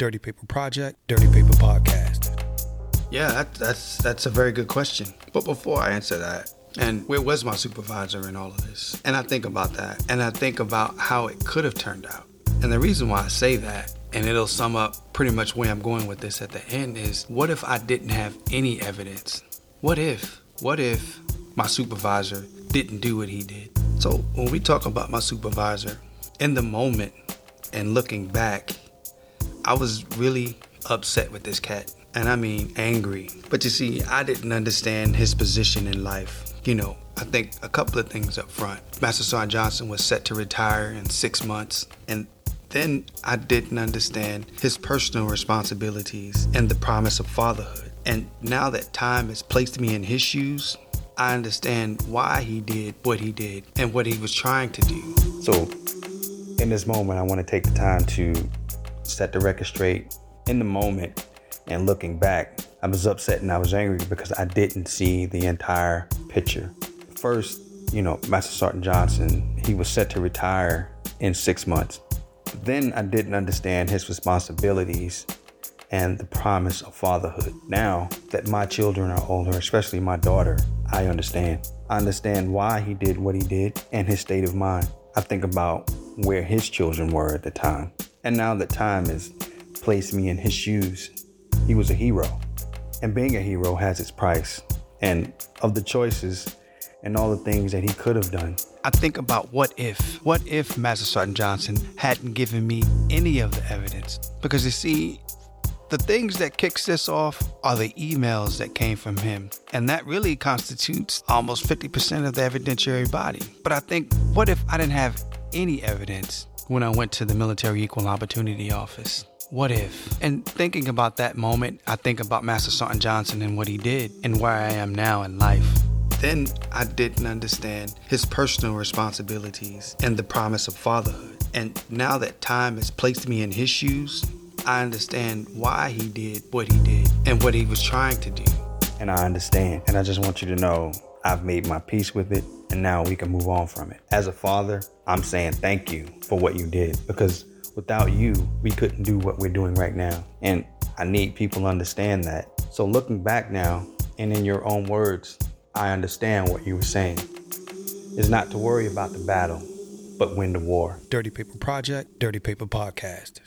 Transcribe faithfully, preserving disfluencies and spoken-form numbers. Dirty Paper Project, Dirty Paper Podcast? Yeah, that, that's that's a very good question. But before I answer that, and where was my supervisor in all of this? And I think about that, and I think about how it could have turned out. And the reason why I say that, and it'll sum up pretty much where I'm going with this at the end, is what if I didn't have any evidence? What if, what if my supervisor didn't do what he did? So when we talk about my supervisor, in the moment and looking back, I was really upset with this cat. And I mean angry. But you see, I didn't understand his position in life. You know, I think a couple of things up front. Master Sergeant Johnson was set to retire in six months. And then I didn't understand his personal responsibilities and the promise of fatherhood. And now that time has placed me in his shoes, I understand why he did what he did and what he was trying to do. So in this moment, I want to take the time to set the record straight. In the moment, and looking back, I was upset and I was angry because I didn't see the entire picture. First, you know, Master Sergeant Johnson, he was set to retire in six months. Then I didn't understand his responsibilities and the promise of fatherhood. Now that my children are older, especially my daughter, I understand. I understand why he did what he did and his state of mind. I think about where his children were at the time. And now that time has placed me in his shoes, he was a hero, and being a hero has its price. And of the choices and all the things that he could have done, I think about what if, what if Master Sergeant Johnson hadn't given me any of the evidence? Because you see, the things that kicks this off are the emails that came from him. And that really constitutes almost fifty percent of the evidentiary body. But I think, what if I didn't have any evidence when I went to the Military Equal Opportunity Office? What if? And thinking about that moment, I think about Master Sergeant Johnson and what he did and where I am now in life. Then I didn't understand his personal responsibilities and the promise of fatherhood. And now that time has placed me in his shoes, I understand why he did what he did and what he was trying to do. And I understand. And I just want you to know I've made my peace with it, and now we can move on from it. As a father, I'm saying thank you for what you did, because without you, we couldn't do what we're doing right now. And I need people to understand that. So looking back now, and in your own words, I understand what you were saying. It's not to worry about the battle, but win the war. Dirty Paper Project, Dirty Paper Podcast.